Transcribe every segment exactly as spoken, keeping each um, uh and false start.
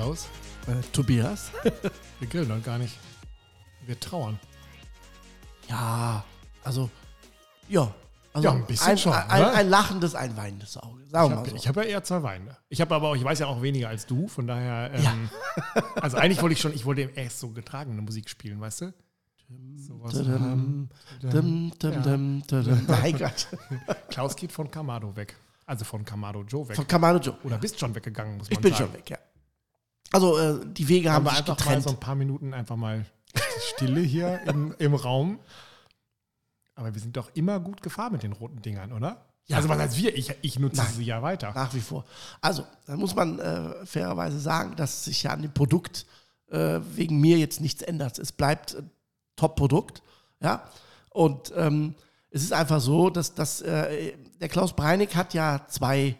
Klaus. Äh, Tobias. Wir grillen dann gar nicht. Wir trauern. Ja, also, ja. Also ja, ein bisschen ein, schon. Ein, ein, ein lachendes, ein weinendes Auge. Sagen wir mal so. Ich habe ja eher zwei Weine. Ich habe aber auch, ich weiß ja auch weniger als du, von daher. Ähm, ja. Also eigentlich wollte ich schon, ich wollte eben erst so getragene Musik spielen, weißt du? Nein, Gott. Klaus geht von Kamado weg. Also von Kamado Joe weg. Von Kamado Joe. Oder ja. Bist schon weggegangen, muss man sagen. Ich bin sagen. schon weg, ja. Also äh, die Wege haben, haben sich getrennt. Mal so ein paar Minuten einfach mal Stille hier im, im Raum. Aber wir sind doch immer gut gefahren mit den roten Dingern, oder? Ja, also was heißt wir? Ich, ich nutze nein, sie ja weiter. Nach wie vor. Also, da muss man äh, fairerweise sagen, dass sich ja an dem Produkt äh, wegen mir jetzt nichts ändert. Es bleibt ein äh, Top-Produkt. Ja? Und ähm, es ist einfach so, dass, dass äh, der Klaus Breinig hat ja zwei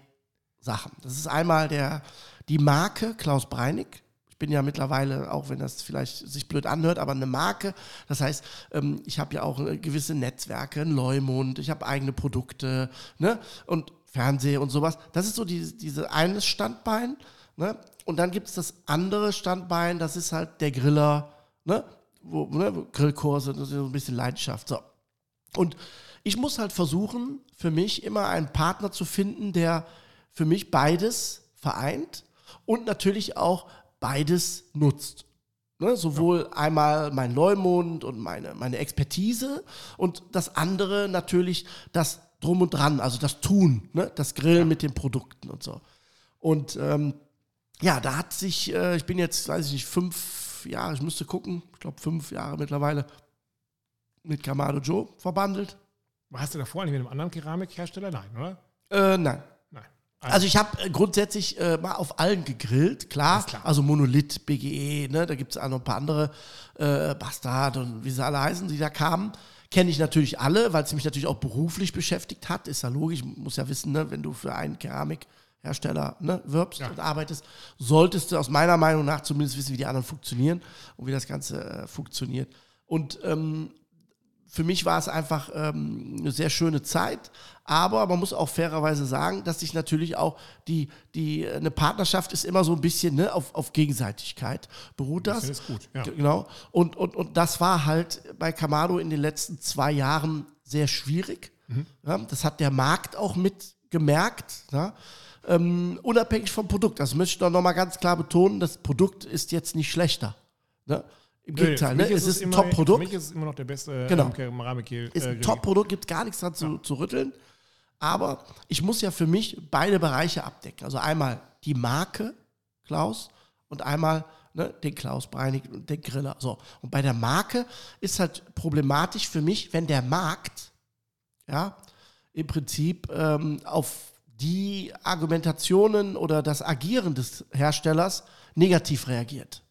Sachen. Das ist einmal der, die Marke Klaus Breinig. Bin ja mittlerweile, auch wenn das vielleicht sich blöd anhört, aber eine Marke. Das heißt, ich habe ja auch gewisse Netzwerke, einen Leumund, ich habe eigene Produkte, ne? Und Fernsehen und sowas. Das ist so die, diese eines Standbein, ne? Und dann gibt es das andere Standbein, das ist halt der Griller, ne? Wo, ne? Grillkurse, das ist so ein bisschen Leidenschaft. So. Und ich muss halt versuchen, für mich immer einen Partner zu finden, der für mich beides vereint und natürlich auch beides nutzt. Ne? Sowohl ja. einmal mein Leumund und meine, meine Expertise und das andere natürlich das Drum und Dran, also das Tun, ne? Das Grillen ja. mit den Produkten und so. Und ähm, ja, da hat sich, äh, ich bin jetzt, weiß ich nicht, fünf Jahre, ich müsste gucken, ich glaube fünf Jahre mittlerweile mit Kamado Joe verbandelt. Warst du davor nicht mit einem anderen Keramikhersteller? Nein, oder? Äh, nein. Also ich habe grundsätzlich äh, mal auf allen gegrillt, klar. klar. Also Monolith, B G E, ne? Da gibt es auch noch ein paar andere äh, Bastard und wie sie alle heißen, die da kamen. Kenne ich natürlich alle, weil es mich natürlich auch beruflich beschäftigt hat. Ist ja logisch, muss ja wissen, ne? Wenn du für einen Keramikhersteller, ne, wirbst ja. und arbeitest, solltest du aus meiner Meinung nach zumindest wissen, wie die anderen funktionieren und wie das Ganze äh, funktioniert. Und ähm, für mich war es einfach ähm, eine sehr schöne Zeit, aber man muss auch fairerweise sagen, dass sich natürlich auch die, die eine Partnerschaft ist immer so ein bisschen, ne, auf, auf Gegenseitigkeit beruht das. Das ist gut, ja. Genau. Und, und, und das war halt bei Kamado in den letzten zwei Jahren sehr schwierig. Mhm. Ja, das hat der Markt auch mitgemerkt, ja, ähm, unabhängig vom Produkt. Das möchte ich doch nochmal ganz klar betonen, das Produkt ist jetzt nicht schlechter, ne? Im Gegenteil, nee, ne? Es ist ein Top-Produkt. Für mich ist es immer noch der beste Keramikgrill. Genau. Ist ein äh, Top-Produkt, gibt gar nichts dran zu, ja. zu rütteln. Aber ich muss ja für mich beide Bereiche abdecken. Also einmal die Marke Klaus und einmal, ne, den Klaus Breinig und den Griller. So. Und bei der Marke ist halt problematisch für mich, wenn der Markt, ja, im Prinzip ähm, auf die Argumentationen oder das Agieren des Herstellers negativ reagiert.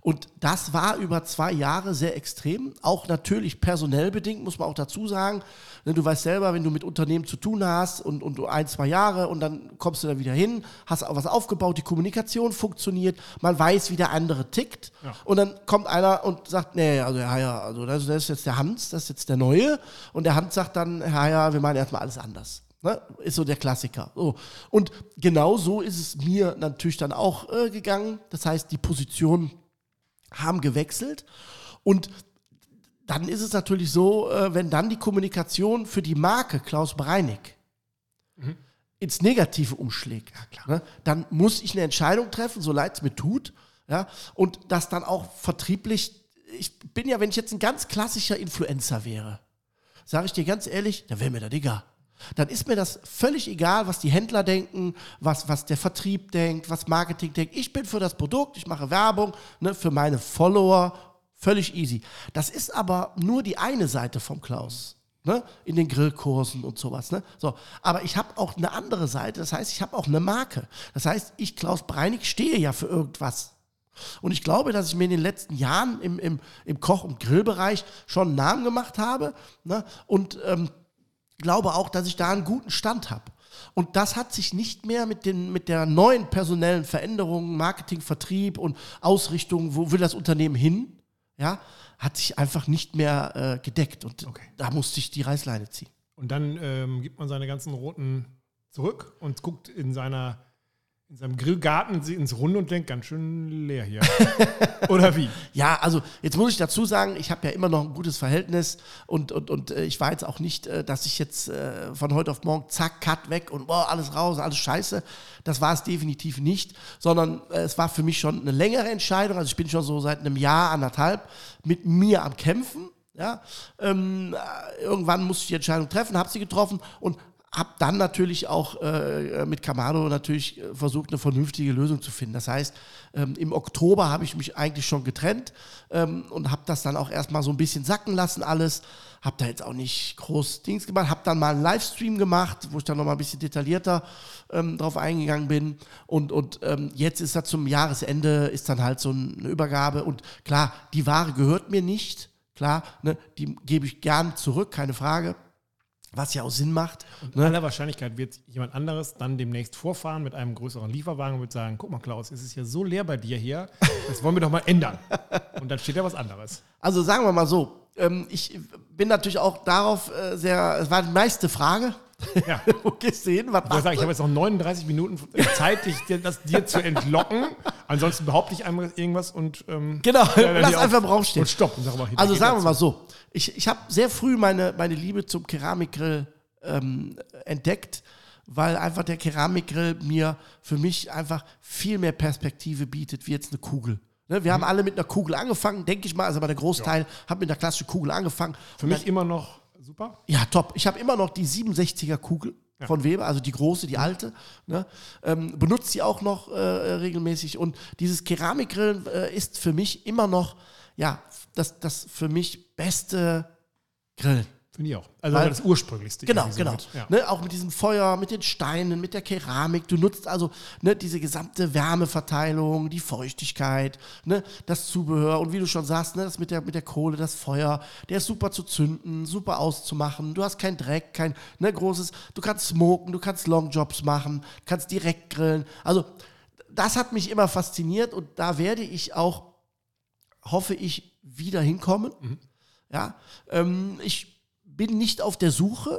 Und das war über zwei Jahre sehr extrem, auch natürlich personell bedingt, muss man auch dazu sagen. Du weißt selber, wenn du mit Unternehmen zu tun hast und, und ein, zwei Jahre und dann kommst du da wieder hin, hast was aufgebaut, die Kommunikation funktioniert, man weiß, wie der andere tickt, ja. Und dann kommt einer und sagt, nee, also Herr Heier, also das ist jetzt der Hans, das ist jetzt der Neue, und der Hans sagt dann, Herr Heier, wir machen erstmal alles anders. Ne? Ist so der Klassiker. So. Und genau so ist es mir natürlich dann auch äh, gegangen, das heißt, die Position haben gewechselt, und dann ist es natürlich so, wenn dann die Kommunikation für die Marke Klaus Breinig mhm. ins Negative umschlägt, ja, klar. Dann muss ich eine Entscheidung treffen, so leid es mir tut, ja, und das dann auch vertrieblich, ich bin ja, wenn ich jetzt ein ganz klassischer Influencer wäre, sage ich dir ganz ehrlich, dann wäre mir das egal. Dann ist mir das völlig egal, was die Händler denken, was, was der Vertrieb denkt, was Marketing denkt. Ich bin für das Produkt, ich mache Werbung, ne, für meine Follower, völlig easy. Das ist aber nur die eine Seite vom Klaus, ne, in den Grillkursen und sowas. Ne? So, aber ich habe auch eine andere Seite, das heißt, ich habe auch eine Marke. Das heißt, ich, Klaus Breinig, stehe ja für irgendwas. Und ich glaube, dass ich mir in den letzten Jahren im, im, im Koch- und Grillbereich schon einen Namen gemacht habe, ne? Und ähm, glaube auch, dass ich da einen guten Stand habe. Und das hat sich nicht mehr mit, den, mit der neuen personellen Veränderung, Marketing, Vertrieb und Ausrichtung, wo will das Unternehmen hin, ja, hat sich einfach nicht mehr äh, gedeckt. Und okay. Da musste ich die Reißleine ziehen. Und dann ähm, gibt man seine ganzen Roten zurück und guckt in seiner in seinem Grillgarten ins Runde und denkt, ganz schön leer hier. Oder wie? Ja, also jetzt muss ich dazu sagen, ich habe ja immer noch ein gutes Verhältnis und, und, und ich war jetzt auch nicht, dass ich jetzt von heute auf morgen zack, cut, weg und boah, alles raus, alles scheiße. Das war es definitiv nicht, sondern es war für mich schon eine längere Entscheidung. Also ich bin schon so seit einem Jahr, anderthalb mit mir am Kämpfen. Ja? Ähm, irgendwann musste ich die Entscheidung treffen, habe sie getroffen und hab dann natürlich auch äh, mit Kamado natürlich versucht, eine vernünftige Lösung zu finden. Das heißt, ähm, im Oktober habe ich mich eigentlich schon getrennt ähm, und habe das dann auch erstmal so ein bisschen sacken lassen alles. Habe da jetzt auch nicht groß Dings gemacht. Habe dann mal einen Livestream gemacht, wo ich dann nochmal ein bisschen detaillierter ähm, drauf eingegangen bin. Und, und ähm, jetzt ist das zum Jahresende, ist dann halt so eine Übergabe. Und klar, die Ware gehört mir nicht. Klar, ne, die gebe ich gern zurück, keine Frage. Was ja auch Sinn macht. Und ne? Aller Wahrscheinlichkeit wird jemand anderes dann demnächst vorfahren mit einem größeren Lieferwagen und wird sagen, guck mal Klaus, es ist ja so leer bei dir hier, das wollen wir doch mal ändern. Und dann steht ja was anderes. Also sagen wir mal so, ich bin natürlich auch darauf sehr, es war die meiste Frage, ja. Wo gehst du hin? Was ich, sagen, ich habe jetzt noch neununddreißig Minuten Zeit, dich, das dir zu entlocken. Ansonsten behaupte ich einmal irgendwas und... Ähm, genau, äh, lass einfach draufstehen. Und stopp. Und sag mal, also sagen wir mal so, ich, ich habe sehr früh meine, meine Liebe zum Keramikgrill ähm, entdeckt, weil einfach der Keramikgrill mir für mich einfach viel mehr Perspektive bietet, wie jetzt eine Kugel. Ne, wir mhm. haben alle mit einer Kugel angefangen, denke ich mal, also aber der Großteil ja. hat mit einer klassischen Kugel angefangen. Für und mich dann, immer noch... Super. Ja, top. Ich habe immer noch die siebenundsechziger Kugel ja. von Weber, also die große, die alte. Ne? Ähm, benutze sie auch noch äh, regelmäßig. Und dieses Keramikgrillen äh, ist für mich immer noch, ja, das, das für mich beste Grillen. Finde ich auch. Also weil, das ursprünglichste. Genau, so genau. Mit, ja. ne, auch mit diesem Feuer, mit den Steinen, mit der Keramik. Du nutzt also ne, diese gesamte Wärmeverteilung, die Feuchtigkeit, ne, das Zubehör und wie du schon sagst, ne, das mit der, mit der Kohle, das Feuer, der ist super zu zünden, super auszumachen. Du hast keinen Dreck, kein ne, großes, du kannst smoken, du kannst Longjobs machen, kannst direkt grillen. Also das hat mich immer fasziniert und da werde ich auch, hoffe ich, wieder hinkommen. Mhm. Ja, ähm, ich bin nicht auf der Suche,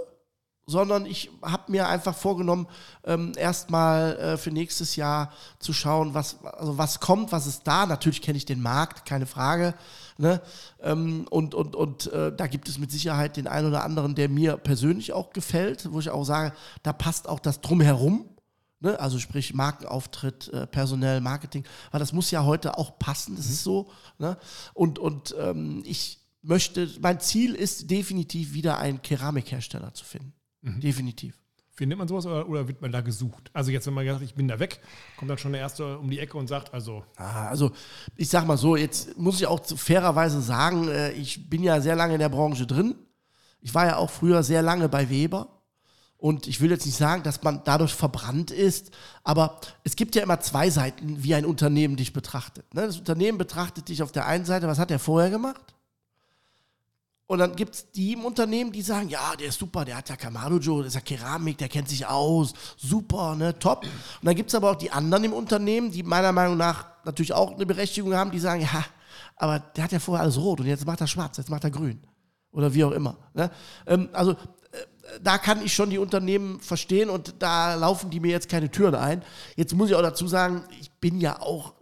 sondern ich habe mir einfach vorgenommen, ähm, erstmal äh, für nächstes Jahr zu schauen, was, also was kommt, was ist da. Natürlich kenne ich den Markt, keine Frage. Ne? Ähm, und und, und äh, da gibt es mit Sicherheit den einen oder anderen, der mir persönlich auch gefällt, wo ich auch sage, da passt auch das Drumherum. Ne? Also sprich Markenauftritt, äh, personell, Marketing. Weil das muss ja heute auch passen, das mhm. ist so. Ne? Und, und ähm, ich... möchte, mein Ziel ist definitiv wieder einen Keramikhersteller zu finden. Mhm. Definitiv. Findet man sowas oder, oder wird man da gesucht? Also jetzt, wenn man sagt, ich bin da weg, kommt dann schon der Erste um die Ecke und sagt, also... Ah, also ich sag mal so, jetzt muss ich auch fairerweise sagen, ich bin ja sehr lange in der Branche drin. Ich war ja auch früher sehr lange bei Weber. Und ich will jetzt nicht sagen, dass man dadurch verbrannt ist, aber es gibt ja immer zwei Seiten, wie ein Unternehmen dich betrachtet. Das Unternehmen betrachtet dich auf der einen Seite, was hat er vorher gemacht? Und dann gibt es die im Unternehmen, die sagen, ja, der ist super, der hat ja Kamado Joe, der ist ja Keramik, der kennt sich aus, super, ne, top. Und dann gibt es aber auch die anderen im Unternehmen, die meiner Meinung nach natürlich auch eine Berechtigung haben, die sagen, ja, aber der hat ja vorher alles rot und jetzt macht er schwarz, jetzt macht er grün oder wie auch immer. Ne? Ähm, also äh, da kann ich schon die Unternehmen verstehen und da laufen die mir jetzt keine Türen ein. Jetzt muss ich auch dazu sagen, ich bin ja auch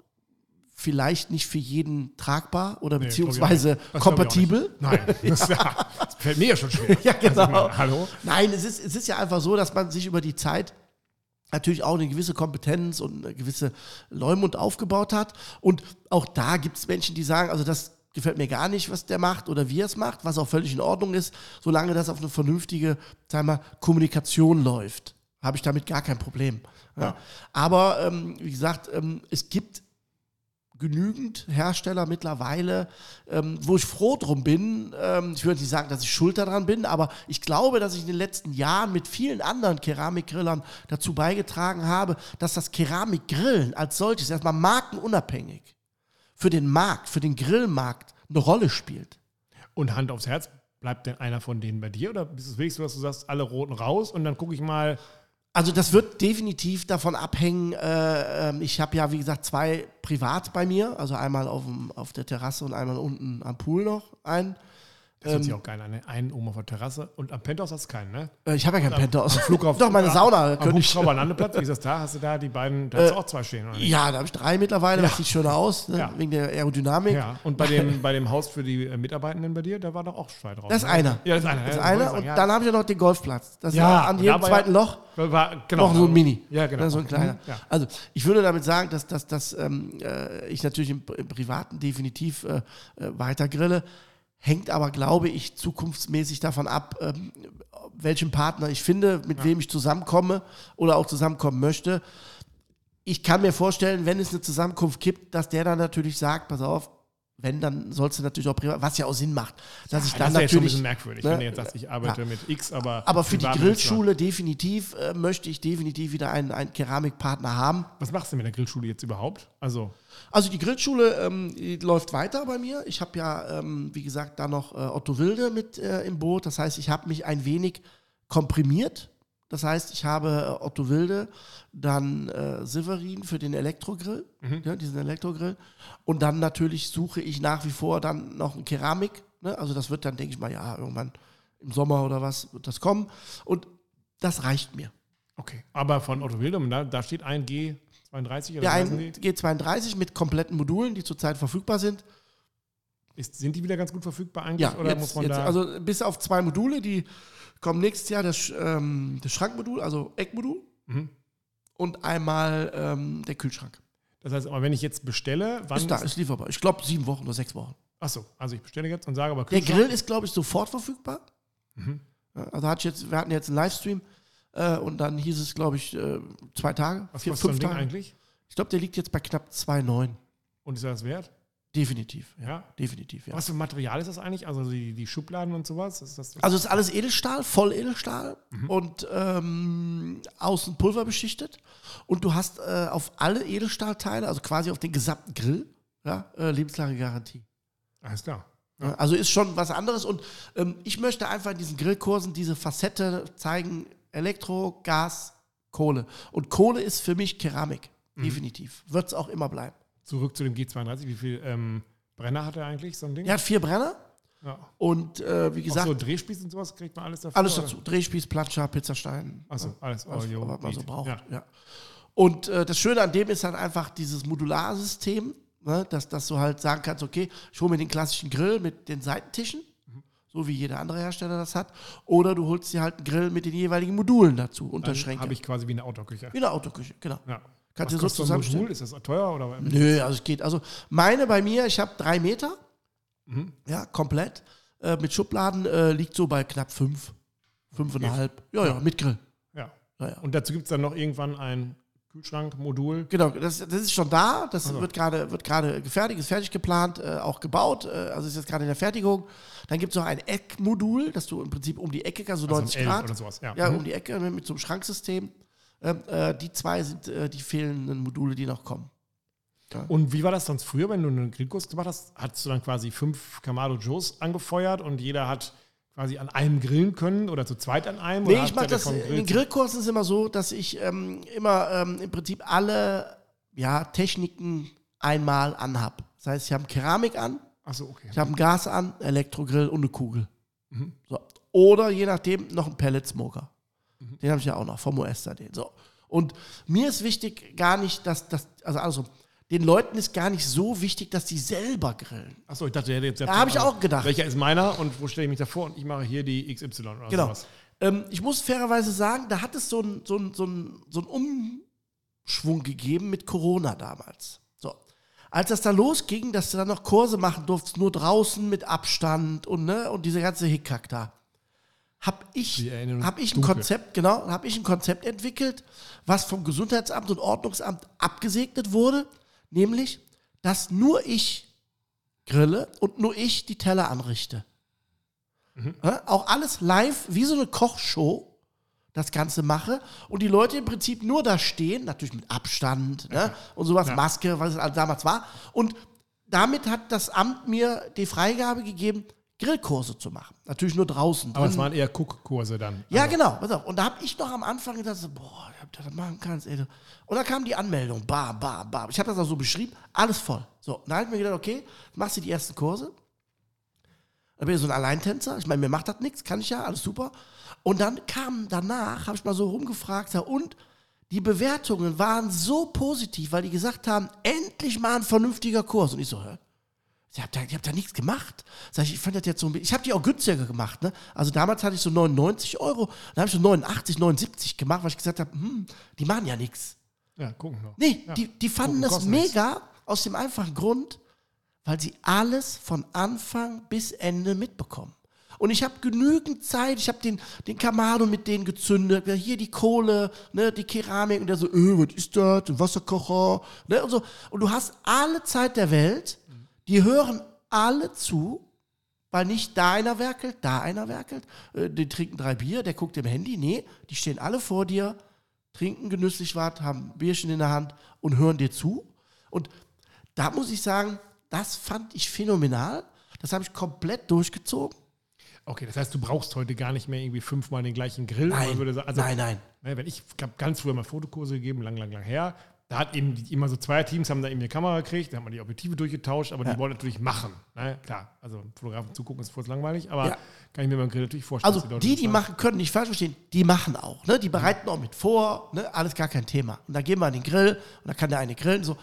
vielleicht nicht für jeden tragbar oder nee, beziehungsweise kompatibel. Nein, das, ja. Ja, das fällt mir ja schon schwer. Ja, genau. Also ich meine, hallo? Nein, es ist, es ist ja einfach so, dass man sich über die Zeit natürlich auch eine gewisse Kompetenz und eine gewisse Leumund aufgebaut hat. Und auch da gibt es Menschen, die sagen, also das gefällt mir gar nicht, was der macht oder wie er es macht, was auch völlig in Ordnung ist, solange das auf eine vernünftige, sagen wir mal, Kommunikation läuft. Habe ich damit gar kein Problem. Ja. Ja. Aber, ähm, wie gesagt, ähm, es gibt genügend Hersteller mittlerweile, ähm, wo ich froh drum bin. Ähm, ich würde nicht sagen, dass ich schuld daran bin, aber ich glaube, dass ich in den letzten Jahren mit vielen anderen Keramikgrillern dazu beigetragen habe, dass das Keramikgrillen als solches erstmal markenunabhängig für den Markt, für den Grillmarkt eine Rolle spielt. Und Hand aufs Herz, bleibt denn einer von denen bei dir? Oder ist es wirklich so, dass du sagst, alle Roten raus und dann gucke ich mal... Also das wird definitiv davon abhängen, äh, ich habe ja wie gesagt zwei privat bei mir, also einmal auf, dem, auf der Terrasse und einmal unten am Pool noch einen. Das hört sich auch geil an. Einen oben auf der Terrasse. Und am Penthouse hast du keinen, ne? Ich habe ja keinen am, Penthouse. Am Flughafen, doch, meine Sauna. Am Hubschrauberlandeplatz, wie ist das da? Hast du da die beiden, da hast du äh, auch zwei stehen, oder nicht? Ja, da habe ich drei mittlerweile. Ja. Das sieht schöner aus, ne? Ja. Wegen der Aerodynamik. Ja. Und bei dem, bei dem Haus für die Mitarbeitenden bei dir, da war doch auch zwei drauf. Das ist einer. Ja, das ist einer. Das ist einer. Ja, und ja. dann habe ich ja noch den Golfplatz. Das ja, war an jedem zweiten ja, Loch war, genau, noch so ein Mini. Ja, genau. So ein kleiner. Ja. Also, ich würde damit sagen, dass, dass, dass ähm, ich natürlich im, im Privaten definitiv äh, weiter grille. Hängt aber, glaube ich, zukunftsmäßig davon ab, ähm, welchen Partner ich finde, mit ja. wem ich zusammenkomme oder auch zusammenkommen möchte. Ich kann mir vorstellen, wenn es eine Zusammenkunft gibt, dass der dann natürlich sagt, pass auf, wenn, dann sollst du natürlich auch privat, was ja auch Sinn macht. Dass ja, ich dann das ist natürlich, ja schon ein bisschen merkwürdig, ne, wenn du jetzt sagst, ich arbeite ja. mit X, aber... Aber für die Grillschule definitiv äh, möchte ich definitiv wieder einen, einen Keramikpartner haben. Was machst du mit der Grillschule jetzt überhaupt? Also... Also die Grillschule ähm, die läuft weiter bei mir. Ich habe ja, ähm, wie gesagt, da noch äh, Otto Wilde mit äh, im Boot. Das heißt, ich habe mich ein wenig komprimiert. Das heißt, ich habe äh, Otto Wilde, dann äh, Severin für den Elektrogrill, mhm. ja, diesen Elektrogrill. Und dann natürlich suche ich nach wie vor dann noch eine Keramik. Ne? Also das wird dann, denke ich mal, ja, irgendwann im Sommer oder was wird das kommen. Und das reicht mir. Okay, aber von Otto Wilde, da, da steht ein G... zweiunddreißig oder was? Ja, G zweiunddreißig mit kompletten Modulen, die zurzeit verfügbar sind. Ist, sind die wieder ganz gut verfügbar eigentlich? Ja, oder jetzt, muss man jetzt, da also bis auf zwei Module, die kommen nächstes Jahr, das, ähm, das Schrankmodul, also Eckmodul mhm. und einmal ähm, der Kühlschrank. Das heißt, aber wenn ich jetzt bestelle, wann ist da, ist, ist lieferbar. Ich glaube sieben Wochen oder sechs Wochen. Achso, also ich bestelle jetzt und sage aber Kühlschrank. Der Grill ist, glaube ich, sofort verfügbar. Mhm. Also hat jetzt, wir hatten jetzt einen Livestream. Und dann hieß es, glaube ich, zwei Tage, Was vier, fünf so Tage. Ding eigentlich? Ich glaube, der liegt jetzt bei knapp zwei Komma neun. Und ist das wert? Definitiv, ja. ja. Definitiv, ja. Was für Material ist das eigentlich? Also die, die Schubladen und sowas? Ist das also es ist alles Edelstahl, voll Edelstahl mhm. und ähm, außen pulverbeschichtet. Und du hast äh, auf alle Edelstahlteile, also quasi auf den gesamten Grill, ja, äh, lebenslange Garantie. Alles klar. Ja. Also ist schon was anderes. Und ähm, ich möchte einfach in diesen Grillkursen diese Facette zeigen, Elektro, Gas, Kohle. Und Kohle ist für mich Keramik. Definitiv. Mhm. Wird es auch immer bleiben. Zurück zu dem G zweiunddreißig. Wie viel ähm, Brenner hat er eigentlich, so ein Ding? Er hat vier Brenner. Ja. Und äh, wie gesagt... Auch so Drehspieß und sowas kriegt man alles dafür? Alles dazu. Oder? Drehspieß, Platscher, Pizzastein. Achso, alles. alles Audio, was man so braucht. Ja. Ja. Und äh, das Schöne an dem ist dann einfach dieses Modularsystem, ne, dass, dass du halt sagen kannst, okay, ich hole mir den klassischen Grill mit den Seitentischen. So wie jeder andere Hersteller das hat. Oder du holst dir halt einen Grill mit den jeweiligen Modulen dazu, Unterschränke. Habe ich quasi wie eine Autoküche. Wie eine Autoküche, genau. Ja. Kannst du so zusammenstellen. Modul? Ist das teuer? Oder? Nö, also es geht. Also meine bei mir, ich habe drei Meter, mhm. ja, komplett. Äh, mit Schubladen äh, liegt so bei knapp fünf, fünfeinhalb. Ja, ja, mit Grill. Ja. Ja, ja. Und dazu gibt es dann noch irgendwann ein Kühlschrankmodul. Genau, das, das ist schon da. Das also. wird gerade wird gerade gefertigt, ist fertig geplant, äh, auch gebaut. Äh, also ist jetzt gerade in der Fertigung. Dann gibt es noch ein Eckmodul, dass du im Prinzip um die Ecke, also, also neunzig Grad, oder sowas. Ja. ja, um die Ecke mit, mit so einem Schranksystem. Ähm, äh, die zwei sind äh, die fehlenden Module, die noch kommen. Ja. Und wie war das sonst früher, wenn du einen Grillkurs gemacht hast? Hattest du dann quasi fünf Kamado Joes angefeuert und jeder hat quasi an einem grillen können oder zu zweit an einem? Nee, oder ich mache das, in den Grillkursen ist immer so, dass ich ähm, immer ähm, im Prinzip alle ja, Techniken einmal anhab. Das heißt, ich habe Keramik an, Ach so, okay. ich habe ein Gas an, Elektrogrill und eine Kugel. Mhm. So. Oder je nachdem noch einen Pelletsmoker. Mhm. Den habe ich ja auch noch, vom Oester den. So. Und mir ist wichtig gar nicht, dass das, also andersrum, den Leuten ist gar nicht so wichtig, dass die selber grillen. Achso, ich dachte, der hätte jetzt... Da habe ich auch gedacht. Welcher ist meiner und wo stelle ich mich davor? Und ich mache hier die X Y oder genau. sowas. Ähm, ich muss fairerweise sagen, da hat es so einen so so ein, so ein Umschwung gegeben mit Corona damals. So. Als das dann losging, dass du dann noch Kurse machen durftest, nur draußen mit Abstand und, ne, und diese ganze Hickhack da. Habe ich, hab ich ein Konzept, genau, habe ich ein Konzept entwickelt, was vom Gesundheitsamt und Ordnungsamt abgesegnet wurde. Nämlich, dass nur ich grille und nur ich die Teller anrichte. Mhm. Ja, auch alles live, wie so eine Kochshow, das Ganze mache und die Leute im Prinzip nur da stehen, natürlich mit Abstand ja. ne, und sowas, ja. Maske, was es damals war. Und damit hat das Amt mir die Freigabe gegeben, Grillkurse zu machen. Natürlich nur draußen. Aber es waren eher Cook-Kurse dann. Ja, also. genau. Pass auf. Und da habe ich noch am Anfang gedacht, so, boah, ich hab das machen kann. Ey. Und dann kam die Anmeldung. Ba, ba, ba. Ich habe das auch so beschrieben. Alles voll. So, dann habe ich mir gedacht, okay, machst du die ersten Kurse. Dann bin ich so ein Alleintänzer. Ich meine, mir macht das nichts, kann ich ja, alles super. Und dann kam danach, habe ich mal so rumgefragt, und die Bewertungen waren so positiv, weil die gesagt haben, endlich mal ein vernünftiger Kurs. Und ich so, hä? Ich habe da, hab da nichts gemacht. Sag ich, ich fand das jetzt so ein bisschen. Ich habe die auch günstiger gemacht, ne? Also damals hatte ich so neunundneunzig Euro, dann habe ich so neunundachtzig, neunundsiebzig gemacht, weil ich gesagt habe, hm, die machen ja nichts. Ja, gucken noch. Nee, ja. die, die fanden gucken, das mega, nichts. Aus dem einfachen Grund, weil sie alles von Anfang bis Ende mitbekommen. Und ich habe genügend Zeit, ich habe den, den Kamado mit denen gezündet, hier die Kohle, ne, die Keramik, und der so, äh, was ist das, ein Wasserkocher, ne, und so. Und du hast alle Zeit der Welt, die hören alle zu, weil nicht da einer werkelt, da einer werkelt, äh, die trinken drei Bier, der guckt im Handy, nee, die stehen alle vor dir, trinken genüsslich was, haben ein Bierchen in der Hand und hören dir zu. Und da muss ich sagen, das fand ich phänomenal, das habe ich komplett durchgezogen. Okay, das heißt, du brauchst heute gar nicht mehr irgendwie fünfmal den gleichen Grill. Nein, würde sagen, also, nein, nein. Ne, wenn ich habe ganz früher mal Fotokurse gegeben, lang, lang, lang her. Da hat eben die, immer so zwei Teams, haben da eben eine Kamera gekriegt, da haben wir die Objektive durchgetauscht, aber ja. die wollen natürlich machen. Ne, klar, also Fotografen zugucken ist voll langweilig, aber ja. kann ich mir beim Grill natürlich vorstellen. Also die, die, die machen können, nicht falsch verstehen, die machen auch. Ne? Die bereiten ja. auch mit vor, ne? Alles gar kein Thema. Und dann gehen wir an den Grill und dann kann der eine grillen. So.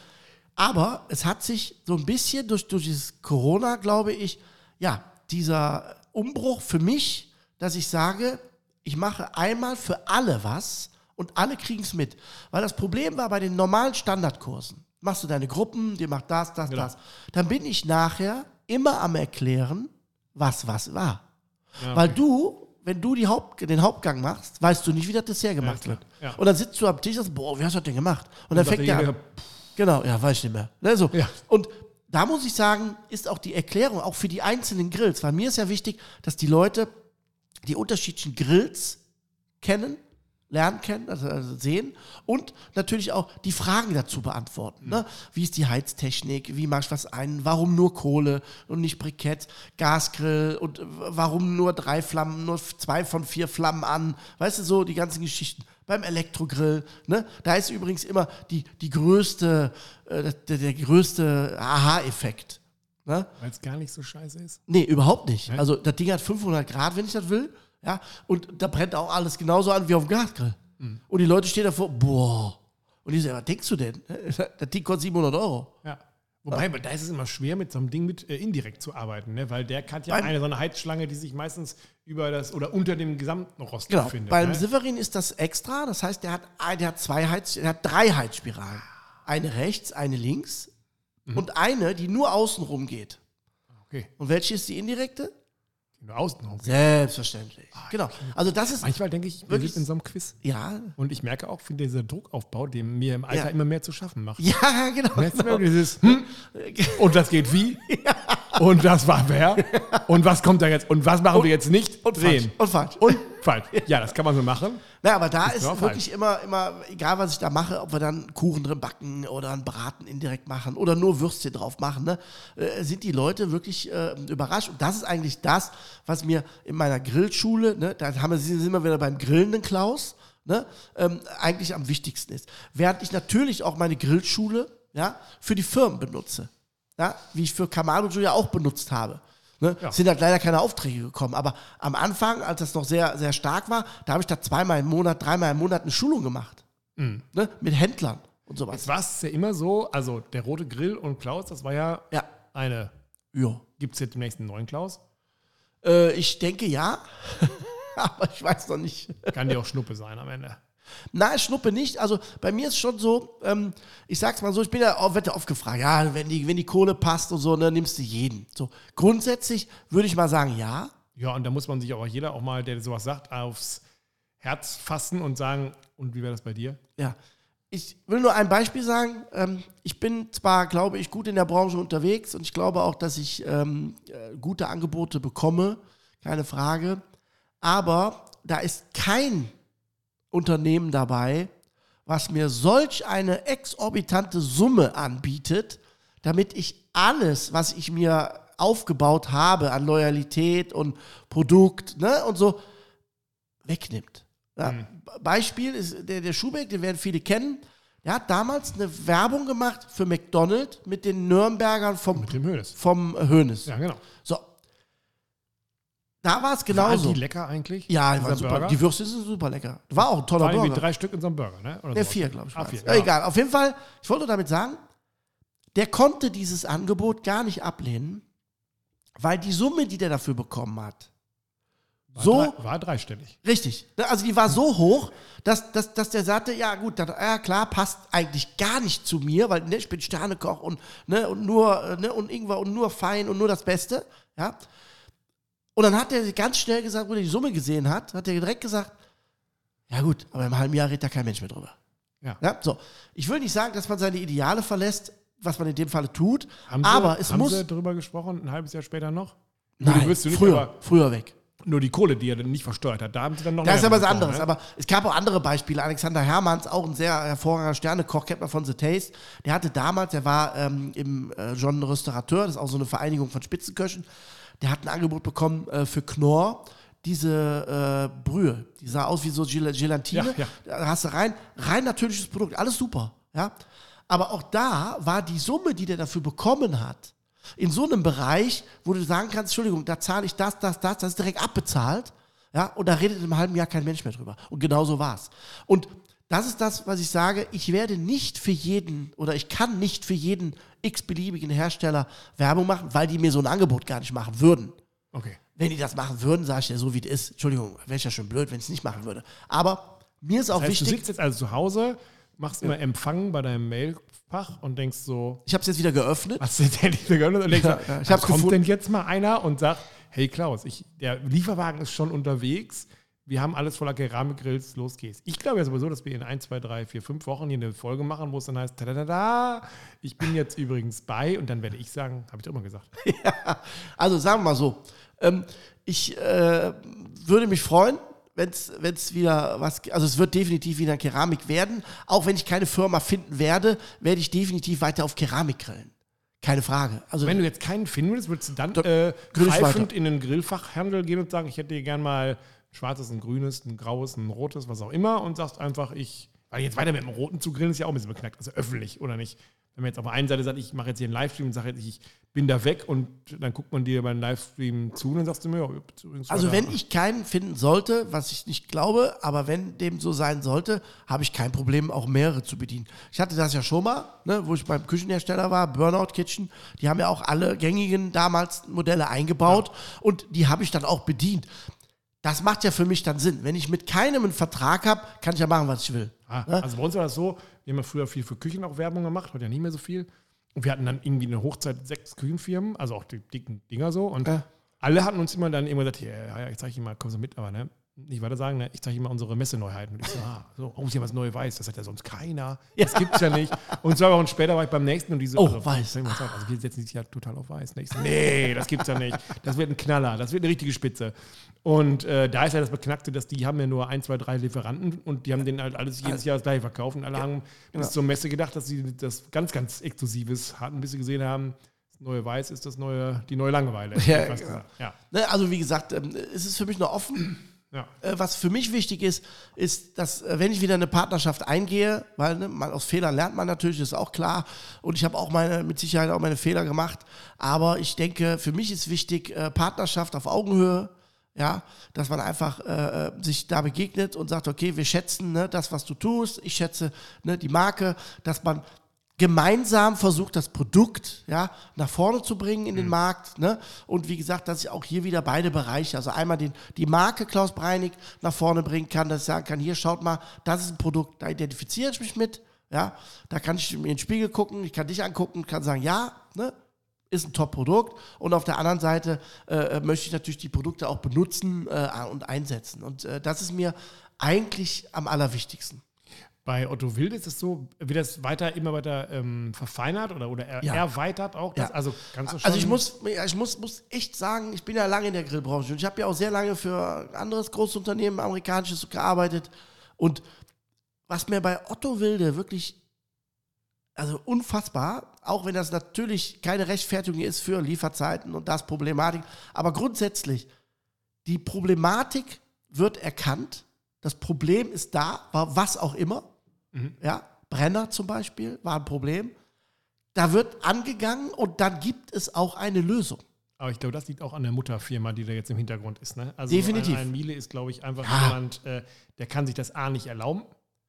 Aber es hat sich so ein bisschen durch, durch dieses Corona, glaube ich, ja, dieser Umbruch für mich, dass ich sage, ich mache einmal für alle was und alle kriegen es mit. Weil das Problem war bei den normalen Standardkursen. Machst du deine Gruppen, die macht das, das, ja. das. Dann bin ich nachher immer am Erklären, was was war. Ja, okay. Weil du, wenn du die Haupt, den Hauptgang machst, weißt du nicht, wie das Dessert gemacht ja, wird. Ja. Und dann sitzt du am Tisch und sagst, boah, wie hast du das denn gemacht? Und, und dann fängt der an. Genau, ja, weiß ich nicht mehr. Ne, so. ja. Und da muss ich sagen, ist auch die Erklärung, auch für die einzelnen Grills, weil mir ist ja wichtig, dass die Leute die unterschiedlichen Grills kennen, lernen kennen, also sehen, und natürlich auch die Fragen dazu beantworten. Ne? Wie ist die Heiztechnik, wie machst du was ein, warum nur Kohle und nicht Brikett, Gasgrill, und warum nur drei Flammen, nur zwei von vier Flammen an, weißt du, so die ganzen Geschichten. Beim Elektrogrill, ne? Da ist übrigens immer die, die größte, äh, der, der größte Aha-Effekt. Ne? Weil es gar nicht so scheiße ist? Nee, überhaupt nicht. Ne? Also das Ding hat fünfhundert Grad, wenn ich das will. Ja? Und da brennt auch alles genauso an wie auf dem Gasgrill. Mhm. Und die Leute stehen davor, boah. Und die sagen, was denkst du denn? Das Ding kostet siebenhundert Euro. Ja. Wobei, da ist es immer schwer, mit so einem Ding mit äh, indirekt zu arbeiten, ne? Weil der hat ja beim eine so eine Heizschlange, die sich meistens über das oder unter dem gesamten Rost genau, befindet. Beim ne? Severin ist das extra, das heißt, der hat, der hat, zwei Heiz, der hat drei Heizspiralen. Eine rechts, eine links mhm. und eine, die nur außenrum geht. Okay. Und welche ist die indirekte? Nur außenrum. Selbstverständlich. Ah, genau. Also das ist manchmal denke ich, wir sind in so einem Quiz. Ja. Und ich merke auch, wie dieser Druckaufbau, dem mir im Alter ja. immer mehr zu schaffen macht. Ja, genau. Merkst du genau. dieses, hm? Und das geht wie? Ja. Und das war wer? Und was kommt da jetzt? Und was machen und, wir jetzt nicht? Und sehen. Falsch. Und falsch. Und falsch. Ja, das kann man so machen. Na, aber da ist, ist wirklich immer, immer, egal was ich da mache, ob wir dann Kuchen drin backen oder einen Braten indirekt machen oder nur Würstchen drauf machen, ne, äh, sind die Leute wirklich äh, überrascht. Und das ist eigentlich das, was mir in meiner Grillschule, ne, da haben wir, sind wir wieder beim grillenden Klaus, ne, ähm, eigentlich am wichtigsten ist. Während ich natürlich auch meine Grillschule ja, für die Firmen benutze, ja, wie ich für Kamado Joe ja auch benutzt habe. Ne? Ja. Sind halt leider keine Aufträge gekommen. Aber am Anfang, als das noch sehr, sehr stark war, da habe ich da zweimal im Monat, dreimal im Monat eine Schulung gemacht. Mhm. Ne? Mit Händlern und sowas. Jetzt war es ja immer so, also der rote Grill und Klaus, das war ja, ja. eine. Ja. Gibt es jetzt demnächst einen neuen Klaus? Äh, ich denke ja, aber ich weiß noch nicht. Kann die auch Schnuppe sein am Ende? Nein, Schnuppe nicht. Also bei mir ist schon so, ähm, ich sag's mal so, ich bin ja auch, werd ja oft gefragt, ja, wenn die, wenn die Kohle passt und so, ne, nimmst du jeden. So, grundsätzlich würde ich mal sagen, ja. Ja, und da muss man sich auch jeder auch mal, der sowas sagt, aufs Herz fassen und sagen, und wie wäre das bei dir? Ja, ich will nur ein Beispiel sagen. Ähm, ich bin zwar, glaube ich, gut in der Branche unterwegs und ich glaube auch, dass ich ähm, gute Angebote bekomme, keine Frage. Aber da ist kein Unternehmen dabei, was mir solch eine exorbitante Summe anbietet, damit ich alles, was ich mir aufgebaut habe an Loyalität und Produkt, ne, und so, wegnimmt. Ja, mhm. Beispiel ist der, der Schubeck, den werden viele kennen, der hat damals eine Werbung gemacht für McDonald's mit den Nürnbergern vom, mit dem Hoeneß. vom Hoeneß. Ja, genau. So. Da war es genauso. Waren die lecker eigentlich? Ja, die waren super. Burger? Die Würste sind super lecker. War auch ein toller Burger. Mit drei Stück in so einem Burger, ne? Oder ne, so vier, glaube ich. Ah, vier, ja. Ja, egal, auf jeden Fall, ich wollte damit sagen, der konnte dieses Angebot gar nicht ablehnen, weil die Summe, die der dafür bekommen hat, war, so, drei, war dreistellig. Richtig. Also die war so hoch, dass, dass, dass der sagte, ja gut, dann, ja klar, passt eigentlich gar nicht zu mir, weil ne, ich bin Sternekoch und, ne, und nur ne, und Ingwer und nur fein und nur das Beste. Ja. Und dann hat er ganz schnell gesagt, wo er die Summe gesehen hat, hat er direkt gesagt, ja gut, aber im halben Jahr redet da kein Mensch mehr drüber. Ja. Ja, so. Ich will nicht sagen, dass man seine Ideale verlässt, was man in dem Falle tut, haben aber sie, es haben muss... Haben Sie darüber gesprochen, ein halbes Jahr später noch? Nein, du wirst du nicht, früher, aber früher weg. Nur die Kohle, die er dann nicht versteuert hat, da haben sie dann noch... Das ist aber was anderes, ne? Aber es gab auch andere Beispiele. Alexander Hermanns, auch ein sehr hervorragender Sternekoch, kennt man von The Taste, der hatte damals, der war ähm, im äh, Genre Restaurateur, das ist auch so eine Vereinigung von Spitzenköchen, der hat ein Angebot bekommen äh, für Knorr, diese äh, Brühe, die sah aus wie so Gel- Gelatine, ja, ja. Da hast du rein, rein natürliches Produkt, alles super, ja. Aber auch da war die Summe, die der dafür bekommen hat, in so einem Bereich, wo du sagen kannst, Entschuldigung, da zahle ich das, das, das, das ist direkt abbezahlt, ja, und da redet im halben Jahr kein Mensch mehr drüber. Und genau so war's. Und das ist das, was ich sage, ich werde nicht für jeden, oder ich kann nicht für jeden x-beliebigen Hersteller Werbung machen, weil die mir so ein Angebot gar nicht machen würden. Okay. Wenn die das machen würden, sage ich ja so, wie es ist. Entschuldigung, wäre ich ja schon blöd, wenn ich es nicht machen würde. Aber mir ist auch das heißt, wichtig... Du sitzt jetzt also zu Hause... Machst immer Empfang bei deinem Mailfach und denkst so... Ich habe es jetzt wieder geöffnet. Hast du jetzt endlich wieder geöffnet? Und denkst ja, so, ja, ich hab's kommt gefunden. Denn jetzt mal einer und sagt, hey Klaus, ich, der Lieferwagen ist schon unterwegs, wir haben alles voller Keramikgrills, los geht's. Ich glaube ja sowieso, dass wir in eins, zwei, drei, vier, fünf Wochen hier eine Folge machen, wo es dann heißt, tadadada, ich bin jetzt übrigens bei und dann werde ich sagen, habe ich doch immer gesagt. Ja, also sagen wir mal so, ähm, ich äh, würde mich freuen, wenn es wieder was, also es wird definitiv wieder Keramik werden. Auch wenn ich keine Firma finden werde, werde ich definitiv weiter auf Keramik grillen. Keine Frage. Also wenn du jetzt keinen finden würdest, würdest du dann äh, greifend in den Grillfachhandel gehen und sagen, ich hätte gern mal ein schwarzes, ein grünes, ein graues, ein rotes, was auch immer und sagst einfach, ich, weil jetzt weiter mit dem roten zu grillen ist ja auch ein bisschen beknackt, also öffentlich oder nicht. Wenn man jetzt auf der einen Seite sagt, ich mache jetzt hier einen Livestream und sage jetzt, ich bin da weg und dann guckt man dir beim Livestream zu und dann sagst du mir, ja, übrigens. Also wenn ich keinen finden sollte, was ich nicht glaube, aber wenn dem so sein sollte, habe ich kein Problem, auch mehrere zu bedienen. Ich hatte das ja schon mal, ne, wo ich beim Küchenhersteller war, Burnout Kitchen, die haben ja auch alle gängigen damals Modelle eingebaut, ja. Und die habe ich dann auch bedient. Das macht ja für mich dann Sinn. Wenn ich mit keinem einen Vertrag habe, kann ich ja machen, was ich will. Ah, ne? Also bei uns war das so, wir haben ja früher viel für Küchen auch Werbung gemacht, heute ja nicht mehr so viel. Und wir hatten dann irgendwie eine Hochzeit sechs Küchenfirmen, also auch die dicken Dinger so. Und äh. alle hatten uns immer dann immer gesagt, ja, ja, ich zeige Ihnen mal, komm so mit, aber ne, nicht weiter sagen, ne, ich zeige Ihnen mal unsere Messeneuheiten. Und ich so, ah, so, oh, ich habe was Neues weiß, das hat ja sonst keiner, ja. Das gibt's ja nicht. Und zwei Wochen später war ich beim nächsten und die so, oh, also, weiß. Also wir setzen sich ja total auf weiß. Ne? Ich so, nee, das gibt's ja nicht. Das wird ein Knaller, das wird eine richtige Spitze. Und äh, da ist ja das Beknackte, dass die haben ja nur ein, zwei, drei Lieferanten und die haben denen halt alles jedes also, Jahr das gleiche verkauft. Und alle ja, haben bis zur Messe gedacht, dass sie das ganz, ganz Exklusives hatten, bis sie gesehen haben, das neue Weiß ist das neue, die neue Langeweile. Ja, genau. Ja. Ne, also wie gesagt, ähm, es ist für mich noch offen. Ja. Äh, was für mich wichtig ist, ist, dass äh, wenn ich wieder eine Partnerschaft eingehe, weil ne, man, aus Fehlern lernt man natürlich, das ist auch klar. Und ich habe auch meine, mit Sicherheit auch meine Fehler gemacht. Aber ich denke, für mich ist wichtig, äh, Partnerschaft auf Augenhöhe. Ja, dass man einfach äh, sich da begegnet und sagt, okay, wir schätzen ne, das, was du tust, ich schätze ne, die Marke, dass man gemeinsam versucht, das Produkt ja, nach vorne zu bringen in den mhm. Markt. Ne? Und wie gesagt, dass ich auch hier wieder beide Bereiche, also einmal den, die Marke Klaus Breinig nach vorne bringen kann, dass ich sagen kann, hier schaut mal, das ist ein Produkt, da identifiziere ich mich mit, ja, da kann ich in den Spiegel gucken, ich kann dich angucken, kann sagen, ja, ne? Ist ein Top-Produkt und auf der anderen Seite äh, möchte ich natürlich die Produkte auch benutzen äh, und einsetzen und äh, das ist mir eigentlich am allerwichtigsten. Bei Otto Wilde ist es so, wird das weiter immer weiter ähm, verfeinert oder, oder er, ja. erweitert auch? Das, ja. Also, kannst du schon also ich, muss, ich muss, muss echt sagen, ich bin ja lange in der Grillbranche und ich habe ja auch sehr lange für ein anderes großes Unternehmen, amerikanisches, gearbeitet und was mir bei Otto Wilde wirklich, also unfassbar, auch wenn das natürlich keine Rechtfertigung ist für Lieferzeiten und das Problematik, aber grundsätzlich, die Problematik wird erkannt, das Problem ist da, war was auch immer, mhm. ja, Brenner zum Beispiel war ein Problem, da wird angegangen und dann gibt es auch eine Lösung. Aber ich glaube, das liegt auch an der Mutterfirma, die da jetzt im Hintergrund ist. Ne? Also definitiv. Ein Miele ist, glaube ich, einfach ja. jemand, äh, der kann sich das A nicht erlauben.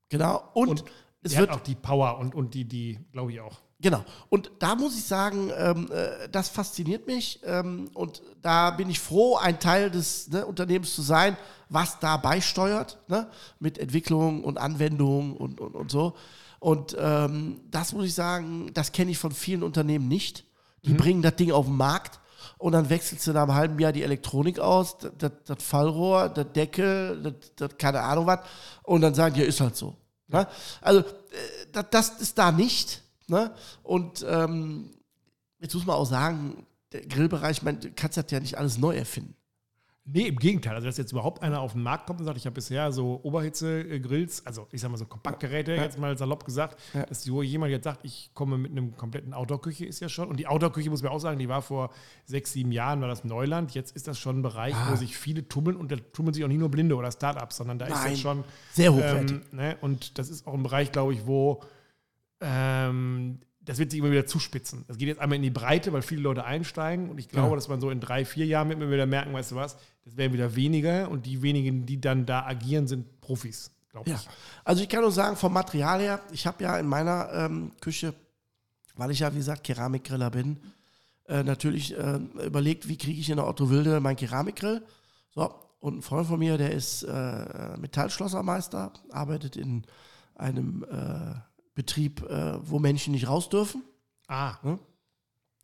Genau. Und, und es der wird hat auch die Power und, und die, die glaube ich auch. Genau. Und da muss ich sagen, ähm, das fasziniert mich. Ähm, und da bin ich froh, ein Teil des ne, Unternehmens zu sein, was da beisteuert, ne? Mit Entwicklung und Anwendung und, und, und so. Und ähm, das muss ich sagen, das kenne ich von vielen Unternehmen nicht. Die mhm. bringen das Ding auf den Markt. Und dann wechselst du nach einem halben Jahr die Elektronik aus, das, das Fallrohr, das Deckel, das, das keine Ahnung was. Und dann sagen die, ja, ist halt so. Ja. Ne? Also das, das ist da nicht. Ne? Und ähm, jetzt muss man auch sagen, der Grillbereich, man, du kannst das ja nicht alles neu erfinden. Nee, im Gegenteil. Also, dass jetzt überhaupt einer auf den Markt kommt und sagt, ich habe bisher so Oberhitze-Grills, also ich sag mal so Kompaktgeräte, ja. jetzt mal salopp gesagt, ja. dass jemand jetzt sagt, ich komme mit einem kompletten Outdoor-Küche, ist ja schon. Und die Outdoor-Küche, muss man auch sagen, die war vor sechs, sieben Jahren, war das Neuland. Jetzt ist das schon ein Bereich, ah. wo sich viele tummeln. Und da tummeln sich auch nicht nur Blinde oder Startups, sondern da Nein. ist das schon sehr hochwertig. Ähm, ne? Und das ist auch ein Bereich, glaube ich, wo ähm, das wird sich immer wieder zuspitzen. Das geht jetzt einmal in die Breite, weil viele Leute einsteigen. Und ich glaube, ja. dass man so in drei, vier Jahren immer wieder merken, weißt du was, das werden wieder weniger. Und die wenigen, die dann da agieren, sind Profis, glaube ja. ich. Also ich kann nur sagen, vom Material her, ich habe ja in meiner ähm, Küche, weil ich ja, wie gesagt, Keramikgriller bin, äh, natürlich äh, überlegt, wie kriege ich in der Otto Wilde meinen Keramikgrill. So, und ein Freund von mir, der ist äh, Metallschlossermeister, arbeitet in einem äh, Betrieb, äh, wo Menschen nicht raus dürfen. Ah. Ne?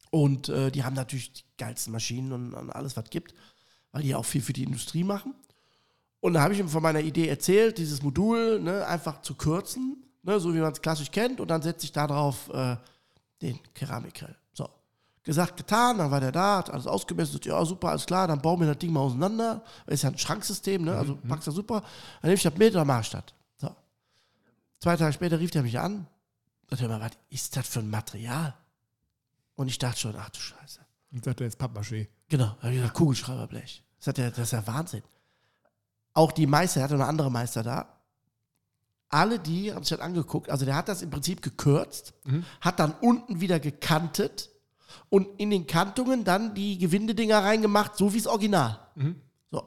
Und äh, die haben natürlich die geilsten Maschinen und, und alles, was es gibt, weil die auch viel für die Industrie machen. Und da habe ich ihm von meiner Idee erzählt, dieses Modul ne, einfach zu kürzen, ne, so wie man es klassisch kennt, und dann setze ich da drauf äh, den Keramikgrill. So, gesagt, getan, dann war der da, hat alles ausgemessen, so, ja super, alles klar, dann bauen wir das Ding mal auseinander. Das ist ja ein Schranksystem, ne? Also mhm. packst du super. Dann nehme ich das mit, dann mache ich das. Zwei Tage später rief der mich an. Sagte mal, was ist das für ein Material? Und ich dachte schon, ach du Scheiße. Und sagte, jetzt Pappmaché. Genau, habe ich gesagt, Kugelschreiberblech. Sagte er, das ist ja Wahnsinn. Auch die Meister, er hatte noch andere Meister da. Alle die haben sich das angeguckt. Also der hat das im Prinzip gekürzt, mhm. hat dann unten wieder gekantet und in den Kantungen dann die Gewindedinger reingemacht, so wie das Original. Mhm. So.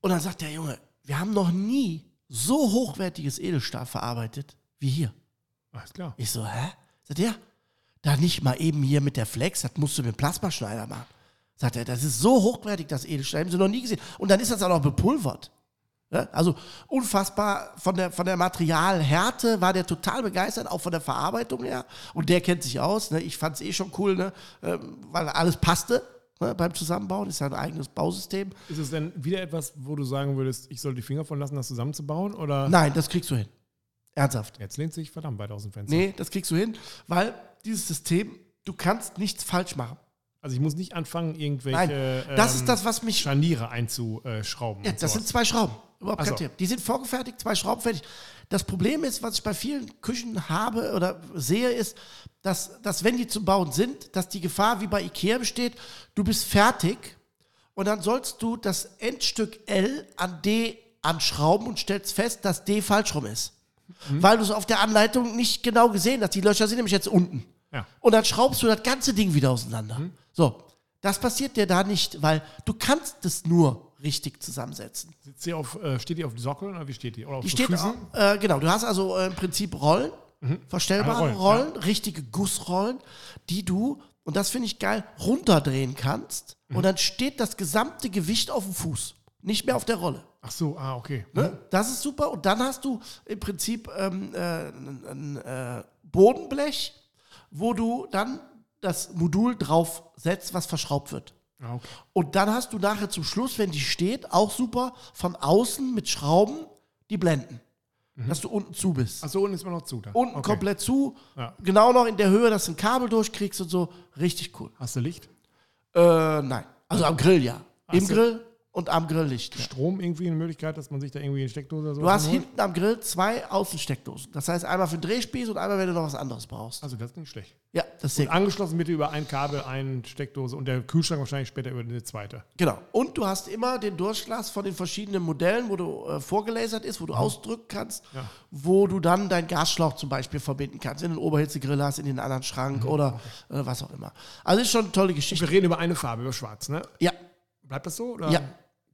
Und dann sagt der Junge, wir haben noch nie so hochwertiges Edelstahl verarbeitet wie hier. Alles klar. Ich so, hä? Sagt er, da nicht mal eben hier mit der Flex, das musst du mit dem Plasmaschneider machen. Sagt er, das ist so hochwertig, das Edelstahl, haben sie noch nie gesehen. Und dann ist das auch noch bepulvert. Ja? Also unfassbar, von der, von der Materialhärte war der total begeistert, auch von der Verarbeitung her. Und der kennt sich aus, ne? Ich fand es eh schon cool, ne? ähm, weil alles passte. Ne, beim Zusammenbauen, ist ja ein eigenes Bausystem. Ist es denn wieder etwas, wo du sagen würdest, ich soll die Finger von lassen, das zusammenzubauen? Oder? Nein, das kriegst du hin. Ernsthaft. Jetzt lehnt sich verdammt weit aus dem Fenster. Nee, das kriegst du hin, weil dieses System, du kannst nichts falsch machen. Also ich muss nicht anfangen, irgendwelche Nein, das ähm, ist das, was mich Scharniere einzuschrauben. Ja, das sowas. Sind zwei Schrauben. Überhaupt kein Thema. Die sind vorgefertigt, zwei Schrauben fertig. Das Problem ist, was ich bei vielen Küchen habe oder sehe, ist, dass, dass wenn die zu bauen sind, dass die Gefahr wie bei Ikea besteht, du bist fertig und dann sollst du das Endstück L an D anschrauben und stellst fest, dass D falsch rum ist. Mhm. Weil du es auf der Anleitung nicht genau gesehen hast. Die Löcher sind nämlich jetzt unten. Ja. Und dann schraubst du das ganze Ding wieder auseinander. Mhm. So, das passiert dir da nicht, weil du kannst es nur richtig zusammensetzen. Sie auf, äh, steht die auf Sockeln oder wie steht die? Oder auf die steht auf, äh, genau, du hast also äh, im Prinzip Rollen, mhm. verstellbare Rollen, Rollen ja. richtige Gussrollen, die du, und das finde ich geil, runterdrehen kannst mhm. und dann steht das gesamte Gewicht auf dem Fuß, nicht mehr auf der Rolle. Ach so, ah, okay. Mhm. Ne? Das ist super und dann hast du im Prinzip ähm, äh, ein äh, Bodenblech, wo du dann das Modul drauf setzt, was verschraubt wird. Okay. Und dann hast du nachher zum Schluss, wenn die steht, auch super, von außen mit Schrauben die Blenden, mhm. dass du unten zu bist. Achso, unten ist man noch zu. Dann. Unten okay. komplett zu, ja. genau noch in der Höhe, dass du ein Kabel durchkriegst und so. Richtig cool. Hast du Licht? Äh, nein. Also am Grill, ja. Hast Im du? Grill. und am Grilllicht. Ja. Strom irgendwie eine Möglichkeit, dass man sich da irgendwie eine Steckdose oder so... Du hast holt? Hinten am Grill zwei Außensteckdosen. Das heißt, einmal für den Drehspieß und einmal, wenn du noch was anderes brauchst. Also das ist nicht schlecht. Ja, das ist und angeschlossen bitte über ein Kabel, eine Steckdose und der Kühlschrank wahrscheinlich später über eine zweite. Genau. Und du hast immer den Durchglas von den verschiedenen Modellen, wo du äh, vorgelasert ist, wo du oh. ausdrücken kannst, ja. wo du dann deinen Gasschlauch zum Beispiel verbinden kannst. In den Oberhitzegrill hast, in den anderen Schrank mhm. oder äh, was auch immer. Also ist schon eine tolle Geschichte. Und wir reden über eine Farbe, über schwarz, ne? Ja. Bleibt das so? Oder ja.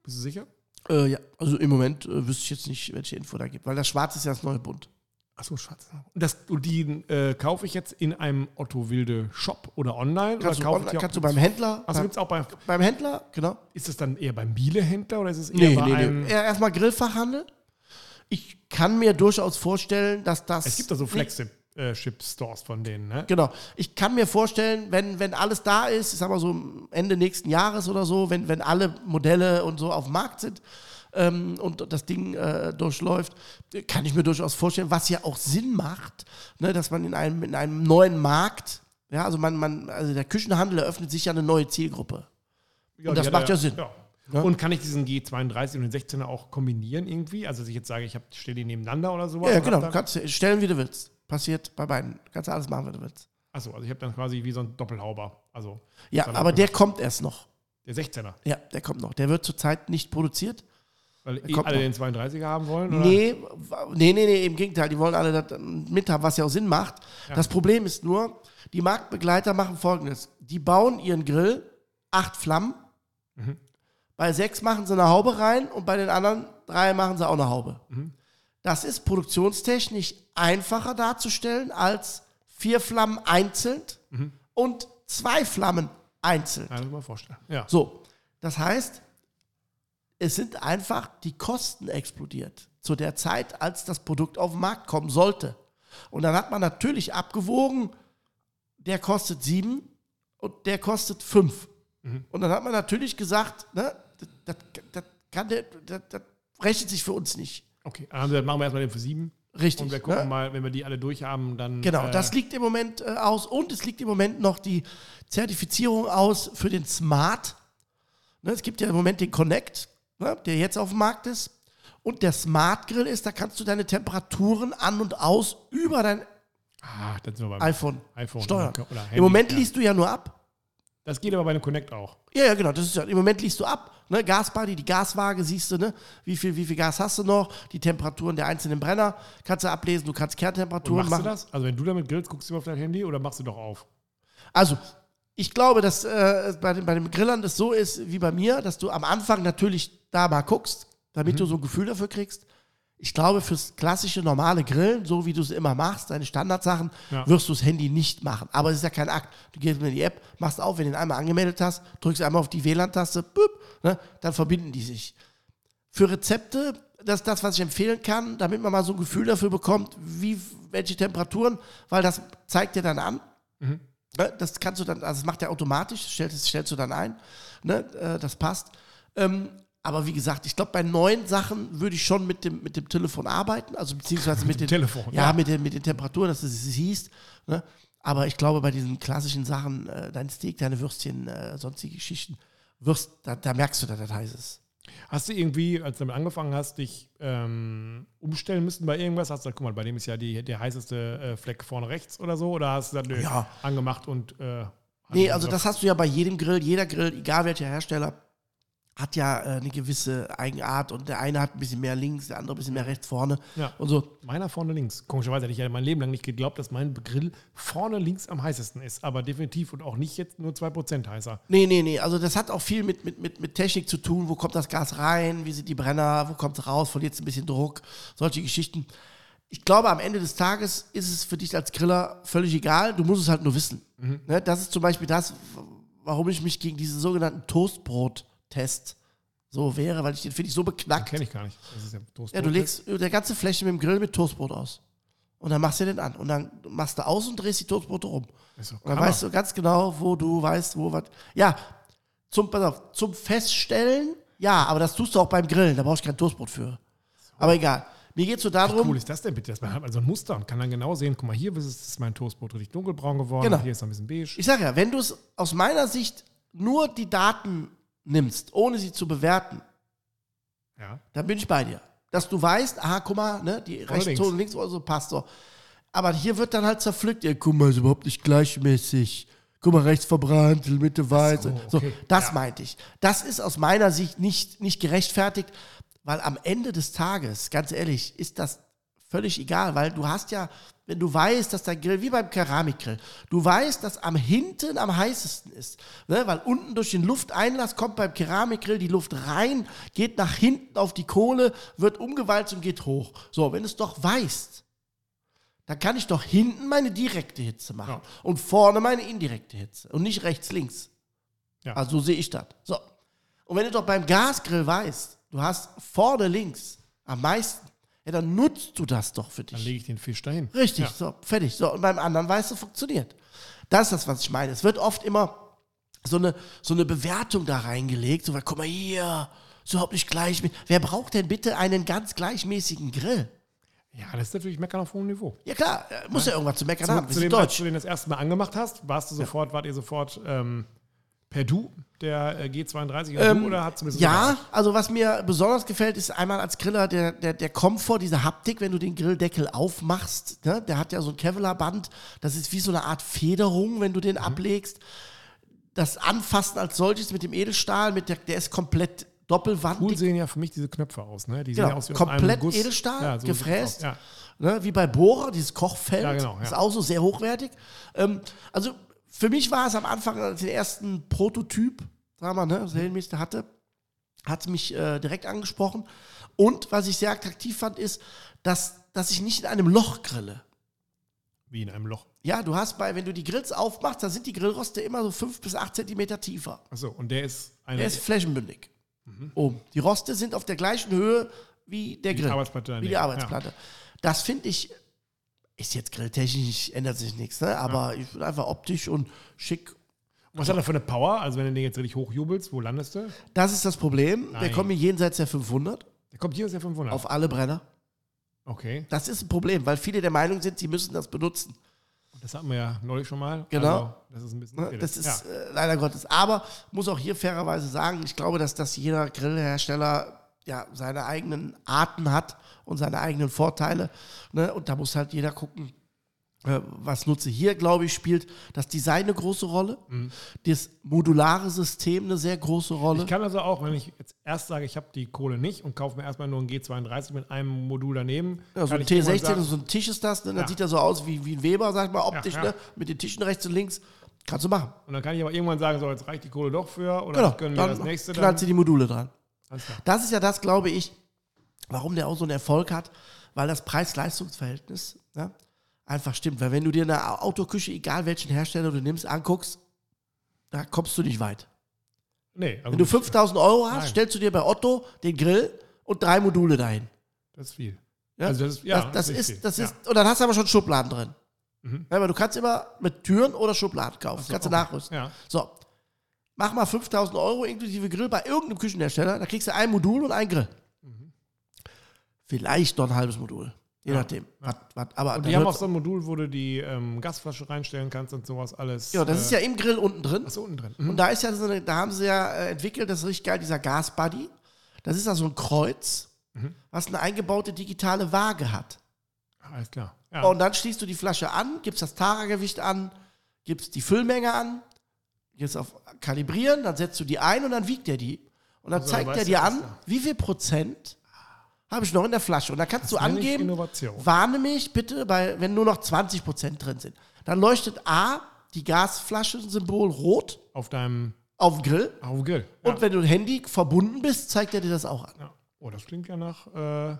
Bist du sicher? Äh, ja, also im Moment äh, wüsste ich jetzt nicht, welche Info da gibt, weil das Schwarz ist ja das neue Bunt. Achso, Schwarz. Das, und die äh, kaufe ich jetzt in einem Otto Wilde Shop oder online? Kannst, oder du, online, ich kannst du beim Händler. Achso, gibt es auch bei, beim Händler, genau. Ist das dann eher beim Miele-Händler oder ist es eher nee, bei nee, einem... Nee. Ja, erstmal Grillfachhandel. Ich kann mir durchaus vorstellen, dass das... Es gibt da so Flexip. Chip-Stores von denen, ne? Genau. Ich kann mir vorstellen, wenn, wenn alles da ist, ich sag mal so Ende nächsten Jahres oder so, wenn, wenn alle Modelle und so auf dem Markt sind ähm, und das Ding äh, durchläuft, kann ich mir durchaus vorstellen, was ja auch Sinn macht, ne, dass man in einem, in einem neuen Markt, ja, also man, man, also der Küchenhandel eröffnet sich ja eine neue Zielgruppe. Ja, und das macht ja, ja Sinn. Ja. Ja. Und kann ich diesen G zweiunddreißig und den sechzehner auch kombinieren irgendwie? Also dass ich jetzt sage, ich stelle die nebeneinander oder sowas? Ja, genau. Du kannst stellen, wie du willst. Passiert bei beiden. Kannst du alles machen, wenn du willst. Achso, also ich habe dann quasi wie so ein Doppelhauber. Also, ja, aber der kommt erst noch. Der sechzehner? Ja, der kommt noch. Der wird zurzeit nicht produziert. Weil alle den zweiunddreißiger haben wollen? Oder? Nee, nee, nee, nee, im Gegenteil. Die wollen alle das mithaben, was ja auch Sinn macht. Ja. Das Problem ist nur, die Marktbegleiter machen Folgendes. Die bauen ihren Grill, acht Flammen. Mhm. Bei sechs machen sie eine Haube rein und bei den anderen drei machen sie auch eine Haube. Mhm. Das ist produktionstechnisch einfacher darzustellen als vier Flammen einzeln mhm. und zwei Flammen einzeln. Kann ich mir vorstellen. Ja. So, das heißt, es sind einfach die Kosten explodiert zu der Zeit, als das Produkt auf den Markt kommen sollte. Und dann hat man natürlich abgewogen, der kostet sieben und der kostet fünf. Mhm. Und dann hat man natürlich gesagt, ne, das, das, kann der, das, das rechnet sich für uns nicht. Okay, dann machen wir erstmal den für sieben. Richtig. Und wir gucken ne? mal, wenn wir die alle durch haben, dann... Genau, äh das liegt im Moment äh, aus. Und es liegt im Moment noch die Zertifizierung aus für den Smart. Ne, es gibt ja im Moment den Connect, ne, der jetzt auf dem Markt ist. Und der Smart Grill ist, da kannst du deine Temperaturen an und aus über dein ah, das sind wir beim iPhone, iPhone steuern. Oder Handy, Im Moment ja. liest du ja nur ab. Das geht aber bei einem Connect auch. Ja, ja, genau. Das ist ja, im Moment liest du ab. Ne? Gasbuddy, die Gaswaage siehst du, ne? Wie viel, wie viel Gas hast du noch? Die Temperaturen der einzelnen Brenner kannst du ablesen. Du kannst Kerntemperaturen machst machen. Machst du das? Also wenn du damit grillst, guckst du auf dein Handy oder machst du doch auf? Also ich glaube, dass äh, bei, den, bei den Grillern das so ist wie bei mir, dass du am Anfang natürlich da mal guckst, damit mhm. du so ein Gefühl dafür kriegst. Ich glaube, fürs klassische, normale Grillen, so wie du es immer machst, deine Standardsachen, ja. wirst du das Handy nicht machen. Aber es ist ja kein Akt. Du gehst in die App, machst auf, wenn du ihn einmal angemeldet hast, drückst einmal auf die W L A N-Taste, boop, ne, dann verbinden die sich. Für Rezepte, das ist das, was ich empfehlen kann, damit man mal so ein Gefühl dafür bekommt, wie, welche Temperaturen, weil das zeigt dir dann an. Mhm. Ne, das kannst du dann, also das macht er automatisch, das stellst, das stellst du dann ein. Ne, äh, das passt. Ähm, Aber wie gesagt, ich glaube, bei neuen Sachen würde ich schon mit dem, mit dem Telefon arbeiten, also beziehungsweise mit, mit dem den, Telefon, ja, ja. Mit, den, mit den Temperaturen, dass es das hieß. Ne? Aber ich glaube, bei diesen klassischen Sachen, äh, dein Steak, deine Würstchen, äh, sonstige Geschichten, Würst, da, da merkst du, dass das heiß ist. Hast du irgendwie, als du damit angefangen hast, dich ähm, umstellen müssen bei irgendwas? Hast du gesagt, guck mal, bei dem ist ja die, der heißeste äh, Fleck vorne rechts oder so? Oder hast du dann ja. angemacht und... Äh, nee, also das hast du ja bei jedem Grill, jeder Grill, egal welcher Hersteller, hat ja äh, eine gewisse Eigenart und der eine hat ein bisschen mehr links, der andere ein bisschen mehr rechts vorne ja. und so. Meiner vorne links. Komischerweise hätte ich ja mein Leben lang nicht geglaubt, dass mein Grill vorne links am heißesten ist, aber definitiv und auch nicht jetzt nur zwei Prozent heißer. Nee, nee, nee, also das hat auch viel mit, mit, mit, mit Technik zu tun, wo kommt das Gas rein, wie sind die Brenner, wo kommt es raus, verliert es ein bisschen Druck, solche Geschichten. Ich glaube, am Ende des Tages ist es für dich als Griller völlig egal, du musst es halt nur wissen. Mhm. Ne? Das ist zum Beispiel das, warum ich mich gegen diese sogenannten Toastbrot Test so wäre, weil ich den finde ich so beknackt. Kenne ich gar nicht. Das ist ja, ja, du legst der ganze Fläche mit dem Grill mit Toastbrot aus. Und dann machst du den an. Und dann machst du aus und drehst die Toastbrote rum. So, und dann weißt du ganz genau, wo du weißt, wo was. Ja, zum, pass auf, zum Feststellen, ja, aber das tust du auch beim Grillen. Da brauchst du kein Toastbrot für. So. Aber egal. Mir geht es so darum. Wie cool ist das denn bitte? Man hat also ein Muster und kann dann genau sehen, guck mal, hier ist mein Toastbrot richtig dunkelbraun geworden. Genau. Hier ist noch ein bisschen beige. Ich sage ja, wenn du es aus meiner Sicht nur die Daten nimmst, ohne sie zu bewerten, ja. dann bin ich bei dir. Dass du weißt, aha, guck mal, ne, die rechts und links oder so passt so. Aber hier wird dann halt zerpflückt, ihr, guck mal, ist überhaupt nicht gleichmäßig. Guck mal, rechts verbrannt, Mitte weiß. So, okay. so, das ja. meinte ich. Das ist aus meiner Sicht nicht, nicht gerechtfertigt, weil am Ende des Tages, ganz ehrlich, ist das völlig egal, weil du hast ja, wenn du weißt, dass dein Grill, wie beim Keramikgrill, du weißt, dass am hinten am heißesten ist, ne? Weil unten durch den Lufteinlass kommt beim Keramikgrill die Luft rein, geht nach hinten auf die Kohle, wird umgewalzt und geht hoch. So, wenn du es doch weißt, dann kann ich doch hinten meine direkte Hitze machen ja. und vorne meine indirekte Hitze und nicht rechts, links. Ja. Also so sehe ich das. So. Und wenn du doch beim Gasgrill weißt, du hast vorne links am meisten, ja, dann nutzt du das doch für dich. Dann lege ich den Fisch dahin. Richtig, ja. so, fertig. So, und beim anderen weißt du, funktioniert. Das ist das, was ich meine. Es wird oft immer so eine, so eine Bewertung da reingelegt, so, weil, guck mal hier, ist überhaupt nicht gleichmäßig. Wer braucht denn bitte einen ganz gleichmäßigen Grill? Ja, das ist natürlich Meckern auf hohem Niveau. Ja klar, muss ja, ja irgendwas zu meckern zu, haben. Zu dem, Deutsch. Als du den das erste Mal angemacht hast, warst du sofort, ja. wart ihr sofort ähm, per Du, der äh, G zweiunddreißig ähm, Du, oder hat zumindest Ja, so also was mir besonders gefällt, ist einmal als Griller der, der, der Komfort, diese Haptik, wenn du den Grilldeckel aufmachst, ne? Der hat ja so ein Kevlar-Band, das ist wie so eine Art Federung, wenn du den mhm. ablegst. Das Anfassen als solches mit dem Edelstahl, mit der, der ist komplett doppelwandig. Cool sehen ja für mich diese Knöpfe aus, ne? Die genau. sehen ja aus wie aus komplett einem Guss. Edelstahl, ja, so gefräst. Ja. Ne? Wie bei Bora, dieses Kochfeld. Ja, genau, ja. Ist auch so sehr hochwertig. Ähm, also für mich war es am Anfang, als ich den ersten Prototyp, sagen wir mal, ne, Serienmäßig hatte, hat mich äh, direkt angesprochen. Und was ich sehr attraktiv fand, ist, dass, dass ich nicht in einem Loch grille. Wie in einem Loch? Ja, du hast bei, wenn du die Grills aufmachst, da sind die Grillroste immer so fünf bis acht Zentimeter tiefer. Achso, und der ist... Eine der ist flächenbündig. Mhm. Oben. Die Roste sind auf der gleichen Höhe wie der die Grill. Arbeitsplatte wie die Arbeitsplatte. Ja. Das finde ich, ist jetzt grilltechnisch, ändert sich nichts, ne? aber ja. ich finde einfach optisch und schick. Was hat er für eine Power? Also wenn du den jetzt richtig hochjubelst, wo landest du? Das ist das Problem. Nein. Der kommt mir jenseits der fünfhundert. Der kommt jenseits der fünfhundert? Auf alle Brenner. Okay. Das ist ein Problem, weil viele der Meinung sind, sie müssen das benutzen. Das hatten wir ja neulich schon mal. Genau. Also, das ist ein bisschen das ist ja. äh, leider Gottes. Aber muss auch hier fairerweise sagen, ich glaube, dass, dass jeder Grillhersteller ja seine eigenen Arten hat und seine eigenen Vorteile. Ne? Und da muss halt jeder gucken, äh, was nutze. Hier, glaube ich, spielt das Design eine große Rolle, mhm. das modulare System eine sehr große Rolle. Ich kann also auch, wenn ich jetzt erst sage, ich habe die Kohle nicht und kaufe mir erstmal nur einen G zweiunddreißig mit einem Modul daneben. Ja, so ein T sechzehn, sagen, so ein Tisch ist das, ne? dann ja. sieht er so aus wie, wie ein Weber, sag ich mal, optisch, ja, ja. Ne? mit den Tischen rechts und links. Kannst du machen. Und dann kann ich aber irgendwann sagen, so, jetzt reicht die Kohle doch für, oder genau, können wir das nächste dann. Dann knallst du die Module dran. Das ist ja das, glaube ich, warum der auch so einen Erfolg hat, weil das Preis-Leistungs-Verhältnis ne, einfach stimmt. Weil wenn du dir eine Autoküche, egal welchen Hersteller du nimmst, anguckst, da kommst du nicht weit. Nee, also wenn du fünftausend Euro hast, nein. stellst du dir bei Otto den Grill und drei Module dahin. Das ist viel. Ja? Also das ist, ja, das, das ist, viel. Das ist ja. Und dann hast du aber schon Schubladen drin. Mhm. Ja, aber du kannst immer mit Türen oder Schubladen kaufen. Das so, kannst du okay. nachrüsten. Ja. So. Mach mal fünftausend Euro inklusive Grill bei irgendeinem Küchenhersteller, da kriegst du ein Modul und einen Grill. Mhm. Vielleicht noch ein halbes Modul, je ja, nachdem. Ja. Was, was, aber und die haben auch so ein Modul, wo du die ähm, Gasflasche reinstellen kannst und sowas alles. Ja, das äh, ist ja im Grill unten drin. Achso, unten drin. Mhm. Und da ist ja so eine, da haben sie ja äh, entwickelt, das ist richtig geil, dieser Gasbuddy. Das ist ja so ein Kreuz, mhm. was eine eingebaute digitale Waage hat. Alles klar. Ja. Und dann schließt du die Flasche an, gibst das Taragewicht an, gibst die Füllmenge an, jetzt auf Kalibrieren, dann setzt du die ein und dann wiegt er die. Und dann also, zeigt er dir an, wie viel Prozent habe ich noch in der Flasche. Und dann kannst das du angeben, warne mich bitte, bei, wenn nur noch zwanzig Prozent drin sind. Dann leuchtet A, die Gasflaschen-Symbol rot. Auf deinem... Auf dem Grill. Auf dem Grill, ja. Und wenn du mit dem Handy verbunden bist, zeigt er dir das auch an. Ja. Oh, das klingt ja nach... Äh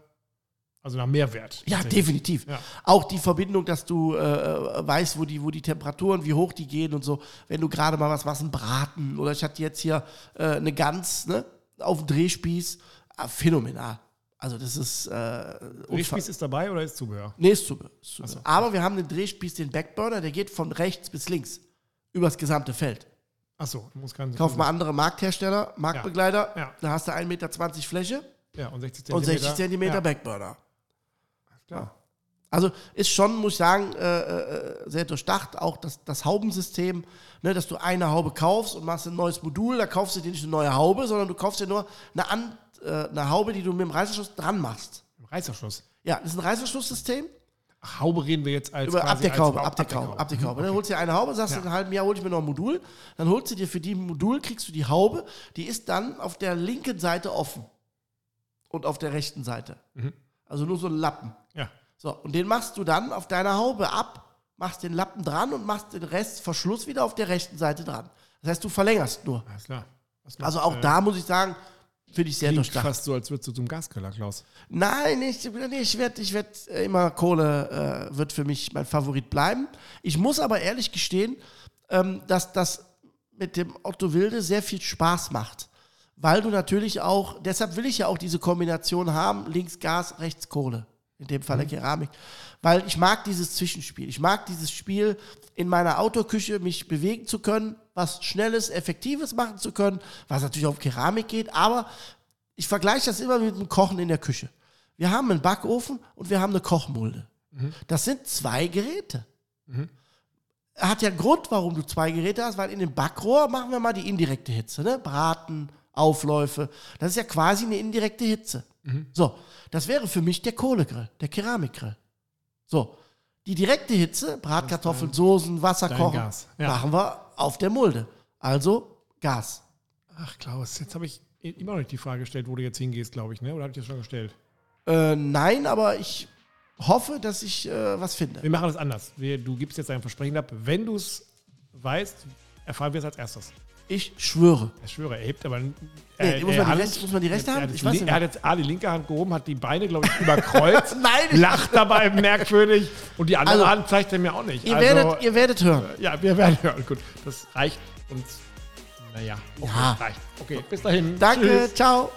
Also nach Mehrwert. Ja, definitiv. Ja. Auch die Verbindung, dass du äh, weißt, wo die, wo die Temperaturen, wie hoch die gehen und so. Wenn du gerade mal was machst, einen Braten oder ich hatte jetzt hier äh, eine Gans ne, auf dem Drehspieß. Ah, phänomenal. Also das ist... Äh, Drehspieß ist dabei oder ist Zubehör? Nee, ist Zubehör. Ist Zubehör. So. Aber wir haben den Drehspieß, den Backburner, der geht von rechts bis links. Übers gesamte Feld. Achso. Kauf mal andere Markthersteller, Marktbegleiter. Ja. Ja. Da hast du ein Meter zwanzig Fläche. Ja, und sechzig Zentimeter. Und sechzig Zentimeter ja. Backburner. Klar. Also ist schon, muss ich sagen, äh, sehr durchdacht, auch das, das Haubensystem, ne, dass du eine Haube kaufst und machst ein neues Modul, da kaufst du dir nicht eine neue Haube, sondern du kaufst dir nur eine, An- äh, eine Haube, die du mit dem Reißverschluss dran machst. Reißverschluss? Ja, das ist ein Reißverschlusssystem. Ach, Haube reden wir jetzt als... Über Abdeckhaube, als Abdeckhaube, Abdeckhaube. Okay. Dann holst du dir eine Haube, sagst du, ja. in einem halben Jahr hole ich mir noch ein Modul, dann holst du dir für die Modul, kriegst du die Haube, die ist dann auf der linken Seite offen und auf der rechten Seite. Mhm. Also nur so ein Lappen. Ja. So, und den machst du dann auf deiner Haube ab, machst den Lappen dran und machst den Restverschluss wieder auf der rechten Seite dran. Das heißt, du verlängerst nur. Alles klar. Das macht, also auch äh, da muss ich sagen, finde ich sehr durchdacht. Fast so, als würdest du zum Gaskeller, Klaus. Nein, ich, ich werde ich werd immer, Kohle äh, wird für mich mein Favorit bleiben. Ich muss aber ehrlich gestehen, ähm, dass das mit dem Otto Wilde sehr viel Spaß macht. Weil du natürlich auch, deshalb will ich ja auch diese Kombination haben, links Gas, rechts Kohle. In dem Fall der Keramik. Weil ich mag dieses Zwischenspiel. Ich mag dieses Spiel, in meiner Outdoor-Küche mich bewegen zu können, was Schnelles, Effektives machen zu können, was natürlich auf Keramik geht. Aber ich vergleiche das immer mit dem Kochen in der Küche. Wir haben einen Backofen und wir haben eine Kochmulde. Mhm. Das sind zwei Geräte. Mhm. Hat ja einen Grund, warum du zwei Geräte hast, weil in dem Backrohr machen wir mal die indirekte Hitze. Ne? Braten, Aufläufe. Das ist ja quasi eine indirekte Hitze. Mhm. So, das wäre für mich der Kohlegrill, der Keramikgrill. So, die direkte Hitze, Bratkartoffeln, dein, Soßen, Wasser kochen, ja. machen wir auf der Mulde. Also Gas. Ach Klaus, jetzt habe ich immer noch nicht die Frage gestellt, wo du jetzt hingehst, glaube ich, ne? Oder habe ich das schon gestellt? Äh, nein, aber ich hoffe, dass ich äh, was finde. Wir machen das anders. Wir, du gibst jetzt ein Versprechen ab. Wenn du es weißt, erfahren wir es als erstes. Ich schwöre. Ich schwöre, er hebt aber... Nee, äh, muss, man Hand, Rest, muss man die rechte Hand? Ich weiß nicht. Er hat jetzt A, die linke Hand gehoben, hat die Beine, glaube ich, überkreuzt, Nein, lacht dabei merkwürdig und die andere also, Hand zeigt er mir auch nicht. Ihr, also, werdet, ihr werdet hören. Ja, wir werden hören. Gut, das reicht uns. Naja, okay, ja. reicht. Okay, bis dahin. Danke, Tschüss. Ciao.